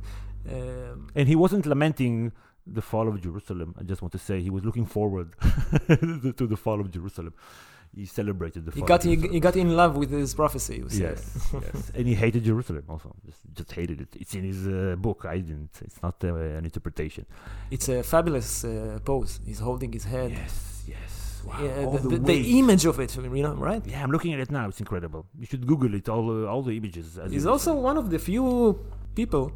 and he wasn't lamenting the fall of Jerusalem. I just want to say he was looking forward to the fall of Jerusalem. He celebrated the fall. He got he, he got in love with his prophecy. You see. Yes, yes, and he hated Jerusalem also. Just, just hated it. It's in his uh, book. I didn't. It's not uh, an interpretation. It's a fabulous uh, pose. He's holding his head. Yes, yes. Wow. Yeah, all the, the, the, the image of it, you know, right? Yeah, I'm looking at it now. It's incredible. You should Google it. All uh, all the images. He's also said. One of the few people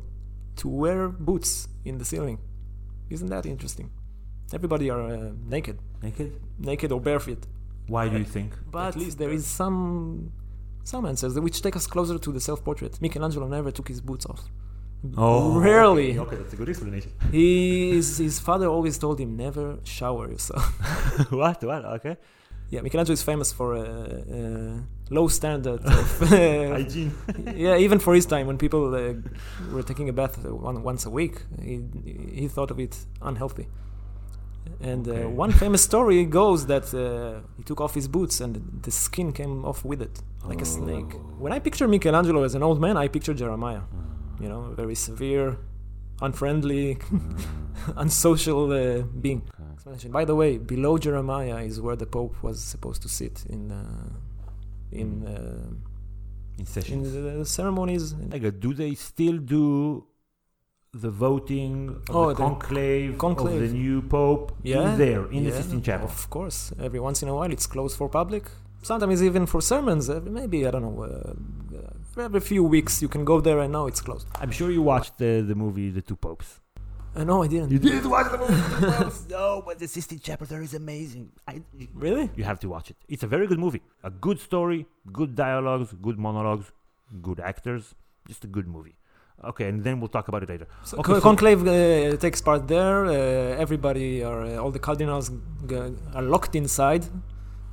to wear boots in the ceiling. Isn't that interesting? Everybody are uh, naked. Naked. Naked or barefoot. Why do you think? But at least there is some some answers which take us closer to the self-portrait. Michelangelo never took his boots off. Oh, rarely. Okay, okay, that's a good explanation. He is, his father always told him, never shower yourself. What? What? Okay. Yeah, Michelangelo is famous for a uh, uh, low standard of... hygiene. Yeah, even for his time, when people uh, were taking a bath one, once a week, he, he thought of it unhealthy. And uh, okay. one famous story goes that uh, he took off his boots and the skin came off with it, like oh. a snake. When I picture Michelangelo as an old man, I picture Jeremiah. You know, very severe, unfriendly, unsocial uh, being. Okay. By the way, below Jeremiah is where the Pope was supposed to sit in uh, in, uh, in sessions, in the ceremonies. Like, do they still do? The voting of oh, the, the conclave, conclave of the new Pope yeah. in there, in yeah. the Sistine Chapel. Of course, every once in a while it's closed for public. Sometimes even for sermons, maybe, I don't know, uh, every few weeks you can go there and now it's closed. I'm sure you watched the, the movie The Two Popes. Uh, no, I didn't. You didn't watch the movie The Two Popes? No, but the Sistine Chapel there is amazing. I, really? You have to watch it. It's a very good movie. A good story, good dialogues, good monologues, good actors, just a good movie. Okay, and then we'll talk about it later. So okay, conclave uh, takes part there. Uh, everybody, or uh, all the cardinals, g- are locked inside.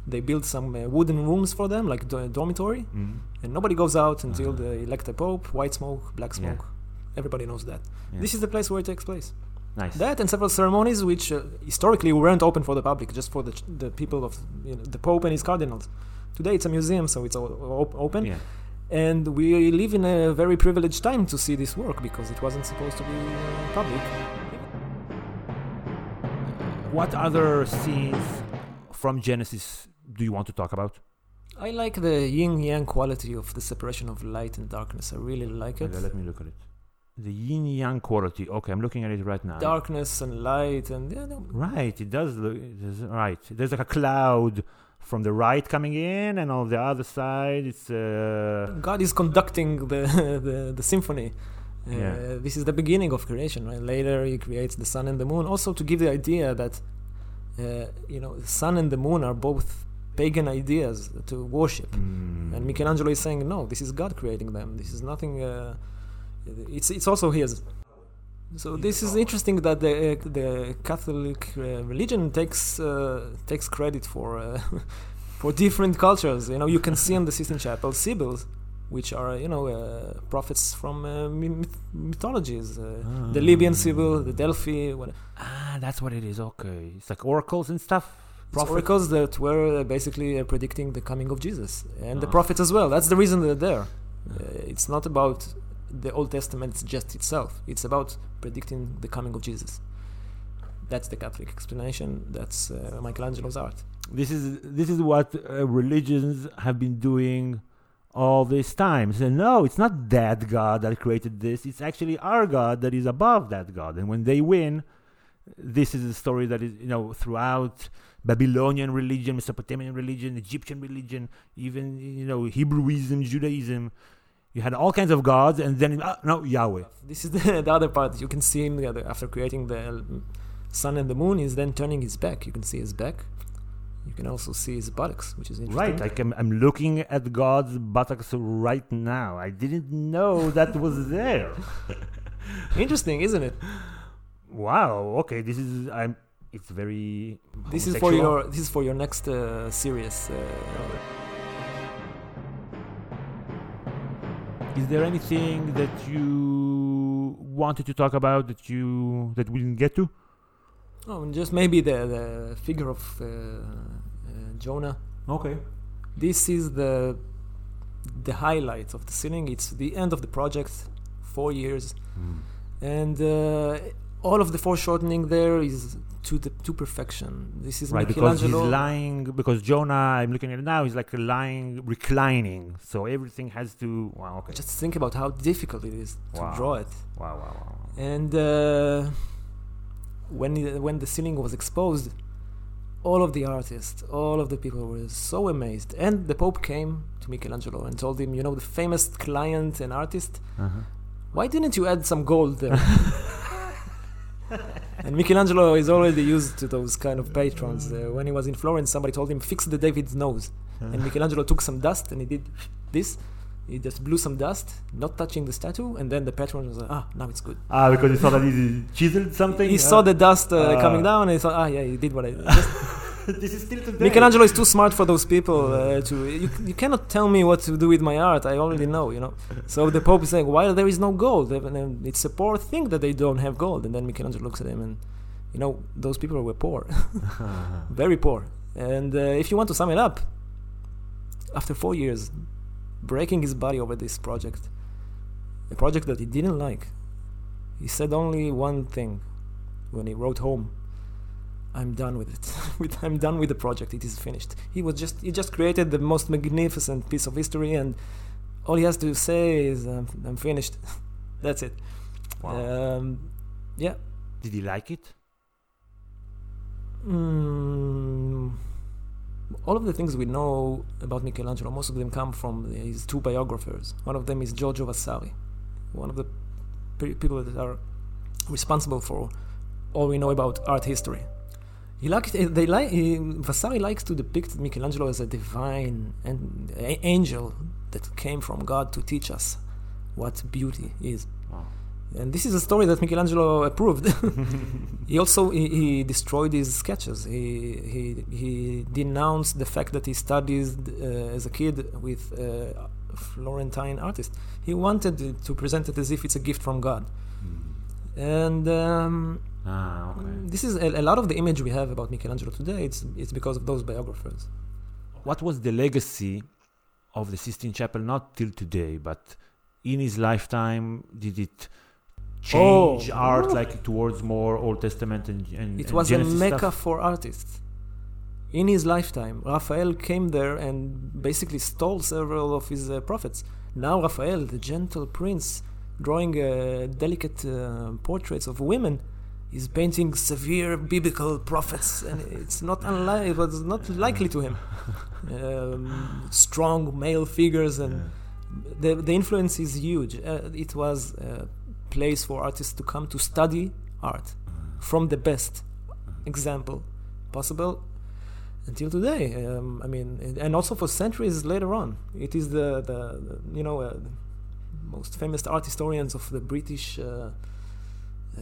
They build some uh, wooden rooms for them, like do- dormitory, mm-hmm. and nobody goes out until uh-huh. they elect a pope. White smoke, black smoke. Yeah. Everybody knows that. Yeah. This is the place where it takes place. Nice. That and several ceremonies, which uh, historically weren't open for the public, just for the ch- the people of you know, the pope and his cardinals. Today it's a museum, so it's all o- open. Yeah. And we live in a very privileged time to see this work because it wasn't supposed to be uh, public. What other scenes from Genesis do you want to talk about? I like the yin-yang quality of the separation of light and darkness. I really like it. Okay, let me look at it. The yin-yang quality. Okay, I'm looking at it right now. Darkness and light and... Yeah, no. Right, it does look... It does, right. There's like a cloud from the right coming in, and on the other side it's uh... God is conducting the the, the symphony. Uh, yeah. This is the beginning of creation, right? Later he creates the sun and the moon, also to give the idea that uh, you know, the sun and the moon are both pagan ideas to worship. Mm. And Michelangelo is saying, no, this is God creating them. This is nothing. Uh, it's it's also his. So this is interesting that the uh, the Catholic uh, religion takes uh, takes credit for uh, for different cultures. You know, you can see in the Sistine Chapel Sibyls, which are, you know, uh, prophets from uh, myth- mythologies, uh, oh. the Libyan Sibyl, the Delphi. What... Ah, that's what it is. Okay, it's like oracles and stuff. Prophets. Oracles that were basically uh, predicting the coming of Jesus and oh. the prophets as well. That's the reason they're there. Uh, it's not about the Old Testament just itself. It's about predicting the coming of Jesus. That's the Catholic explanation. That's uh, Michelangelo's art. This is this is what uh, religions have been doing all these times. And no, it's not that God that created this. It's actually our God that is above that God. And when they win, this is a story that is, you know, throughout Babylonian religion, Mesopotamian religion, Egyptian religion, even, you know, Hebrewism, Judaism. You had all kinds of gods, and then uh, no Yahweh. This is the, the other part. You can see him after creating the sun and the moon, he's then turning his back. You can see his back. You can also see his buttocks, which is interesting. Right, like I'm, I'm looking at God's buttocks right now. I didn't know that was there. Interesting, isn't it? Wow. Okay, this is I'm. It's very. This is for your. This is for your next uh, series. Uh, Is there anything that you wanted to talk about that you that we didn't get to? Oh, just maybe the, the figure of uh, uh, Jonah. Okay. This is the the highlight of the ceiling. It's the end of the project, four years, mm. and uh, all of the foreshortening there is to the to perfection. This is right, Michelangelo. Because he's lying. Because Jonah, I'm looking at it now, is like lying, reclining. So everything has to. Wow. Okay. Just think about how difficult it is wow. to draw it. Wow, wow, wow. And uh, when it, when the ceiling was exposed, all of the artists, all of the people were so amazed. And the Pope came to Michelangelo and told him, you know, the famous client and artist, uh-huh. why didn't you add some gold there? And Michelangelo is already used to those kind of patrons. Uh, when he was in Florence, somebody told him, fix the David's nose. And Michelangelo took some dust and he did this. He just blew some dust, not touching the statue. And then the patron was like, ah, now it's good. Ah, because he saw that he chiseled something? He uh, saw the dust uh, uh, coming down and he thought, ah, yeah, he did what I did. This is still today. Michelangelo is too smart for those people. Uh, to you, you cannot tell me what to do with my art. I already know, you know. So the Pope is saying, why there is no gold? And it's a poor thing that they don't have gold. And then Michelangelo looks at him and, you know, those people were poor. Very poor. And uh, if you want to sum it up, after four years, breaking his body over this project, a project that he didn't like, he said only one thing when he wrote home. I'm done with it. I'm done with the project. It is finished. He was just he just created the most magnificent piece of history, and all he has to say is, um, "I'm finished." That's it. Wow. Um, yeah. Did he like it? Mm, all of the things we know about Michelangelo, most of them come from his two biographers. One of them is Giorgio Vasari, one of the pe- people that are responsible for all we know about art history. He liked, they like, he, Vasari likes to depict Michelangelo as a divine and a, angel that came from God to teach us what beauty is. Wow. And this is a story that Michelangelo approved. He also he, he destroyed his sketches. He, he he denounced the fact that he studied uh, as a kid with uh, a Florentine artist. He wanted to present it as if it's a gift from God. Mm. And... Um, Ah, okay. This is a, a lot of the image we have about Michelangelo today. It's it's because of those biographers. What was the legacy of the Sistine Chapel? Not till today, but in his lifetime, did it change oh, art no. like towards more Old Testament and, and it was and Genesis a mecca stuff? For artists. In his lifetime, Raphael came there and basically stole several of his uh, prophets. Now Raphael, the gentle prince, drawing uh, delicate uh, portraits of women. He's painting severe biblical prophets, and it's not unlikely, but it's not likely to him. Um, strong male figures, and yeah. the the influence is huge. Uh, it was a place for artists to come to study art from the best example possible until today. Um, I mean, and also for centuries later on, it is the the, the you know uh, the most famous art historians of the British. Uh,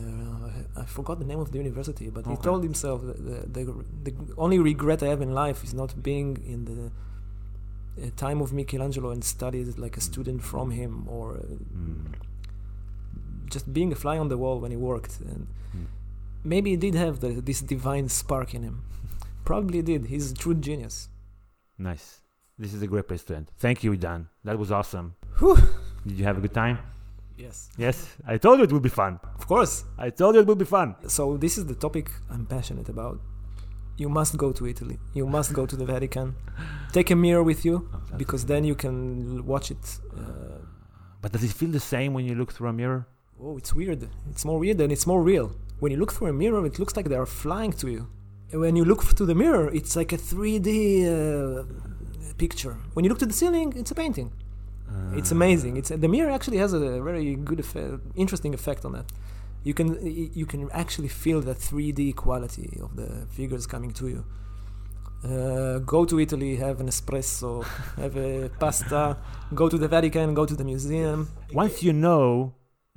Uh, I forgot the name of the university, but okay. He told himself that the, the, the only regret I have in life is not being in the uh, time of Michelangelo and studied like a student from him, or uh, mm. just being a fly on the wall when he worked. And mm. maybe he did have the, this divine spark in him. Probably did. He's a true genius. Nice. This is a great place to end. Thank you, Idan. That was awesome. Whew. Did you have a good time? Yes. Yes, I told you it would be fun. Of course. I told you it would be fun. So this is the topic I'm passionate about. You must go to Italy. You must go to the Vatican. Take a mirror with you, oh, because cool. Then you can watch it. Uh, but does it feel the same when you look through a mirror? Oh, it's weird. It's more weird and it's more real. When you look through a mirror, it looks like they are flying to you. And when you look through the mirror, it's like a three D uh, picture. When you look to the ceiling, it's a painting. It's amazing. It's the mirror actually has a very good, effect, interesting effect on that. You can you can actually feel the three D quality of the figures coming to you. Uh, go to Italy, have an espresso, have a pasta. Go to the Vatican, go to the museum. Once you know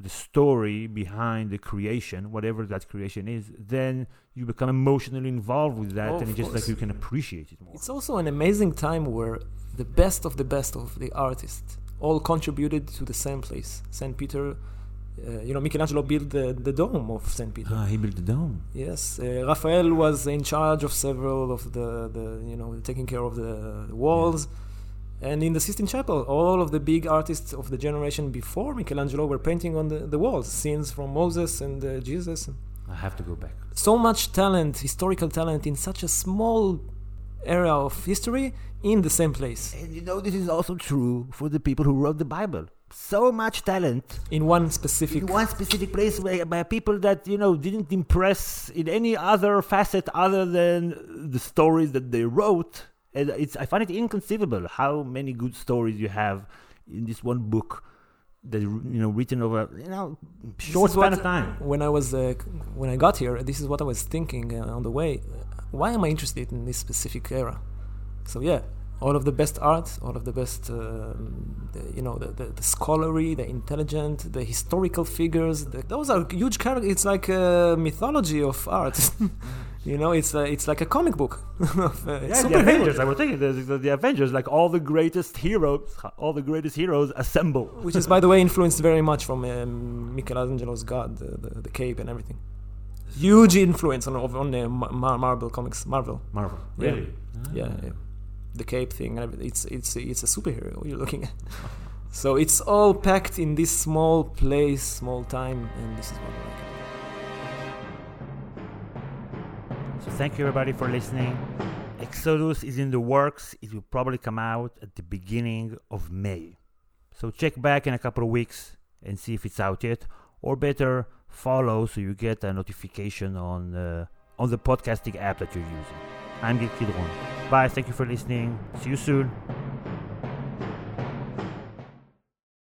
the story behind the creation, whatever that creation is, then you become emotionally involved with that, oh, and it's just course. Like you can appreciate it more. It's also an amazing time where the best of the best of the artists all contributed to the same place. Saint Peter, uh, you know, Michelangelo built the, the dome of Saint Peter. Ah, he built the dome. Yes, uh, Raphael was in charge of several of the, the you know, taking care of the walls. Yeah. And in the Sistine Chapel, all of the big artists of the generation before Michelangelo were painting on the, the walls, scenes from Moses and uh, Jesus. I have to go back. So much talent, historical talent, in such a small area of history in the same place. And you know, this is also true for the people who wrote the Bible. So much talent in one specific in one specific place by, by people that, you know, didn't impress in any other facet other than the stories that they wrote. And it's, I find it inconceivable how many good stories you have in this one book that, you know, written over, you know, short span of time. When I was uh, when I got here, this is what I was thinking uh, on the way. Why am I interested in this specific era? So yeah, all of the best art, all of the best, uh, the, you know, the, the, the scholarly, the intelligent, the historical figures. The, those are huge characters. It's like a mythology of art. You know, it's a, it's like a comic book. of, uh, yeah, the Avengers. I was thinking the, the, the Avengers, like all the greatest heroes, all the greatest heroes assemble. Which is, by the way, influenced very much from um, Michelangelo's God, the, the, the cape and everything. Huge influence on on uh, Mar- Marvel comics, Marvel. Marvel, really? Yeah, ah. yeah, yeah. The cape thing. And everything. It's it's it's a superhero you're looking at. So it's all packed in this small place, small time, and this is what I like. So thank you everybody for listening. Exodus is in the works. It will probably come out at the beginning of May. So check back in a couple of weeks and see if it's out yet. Or better, follow so you get a notification on uh, on the podcasting app that you're using. I'm Gil Kidron. Bye, thank you for listening. See you soon.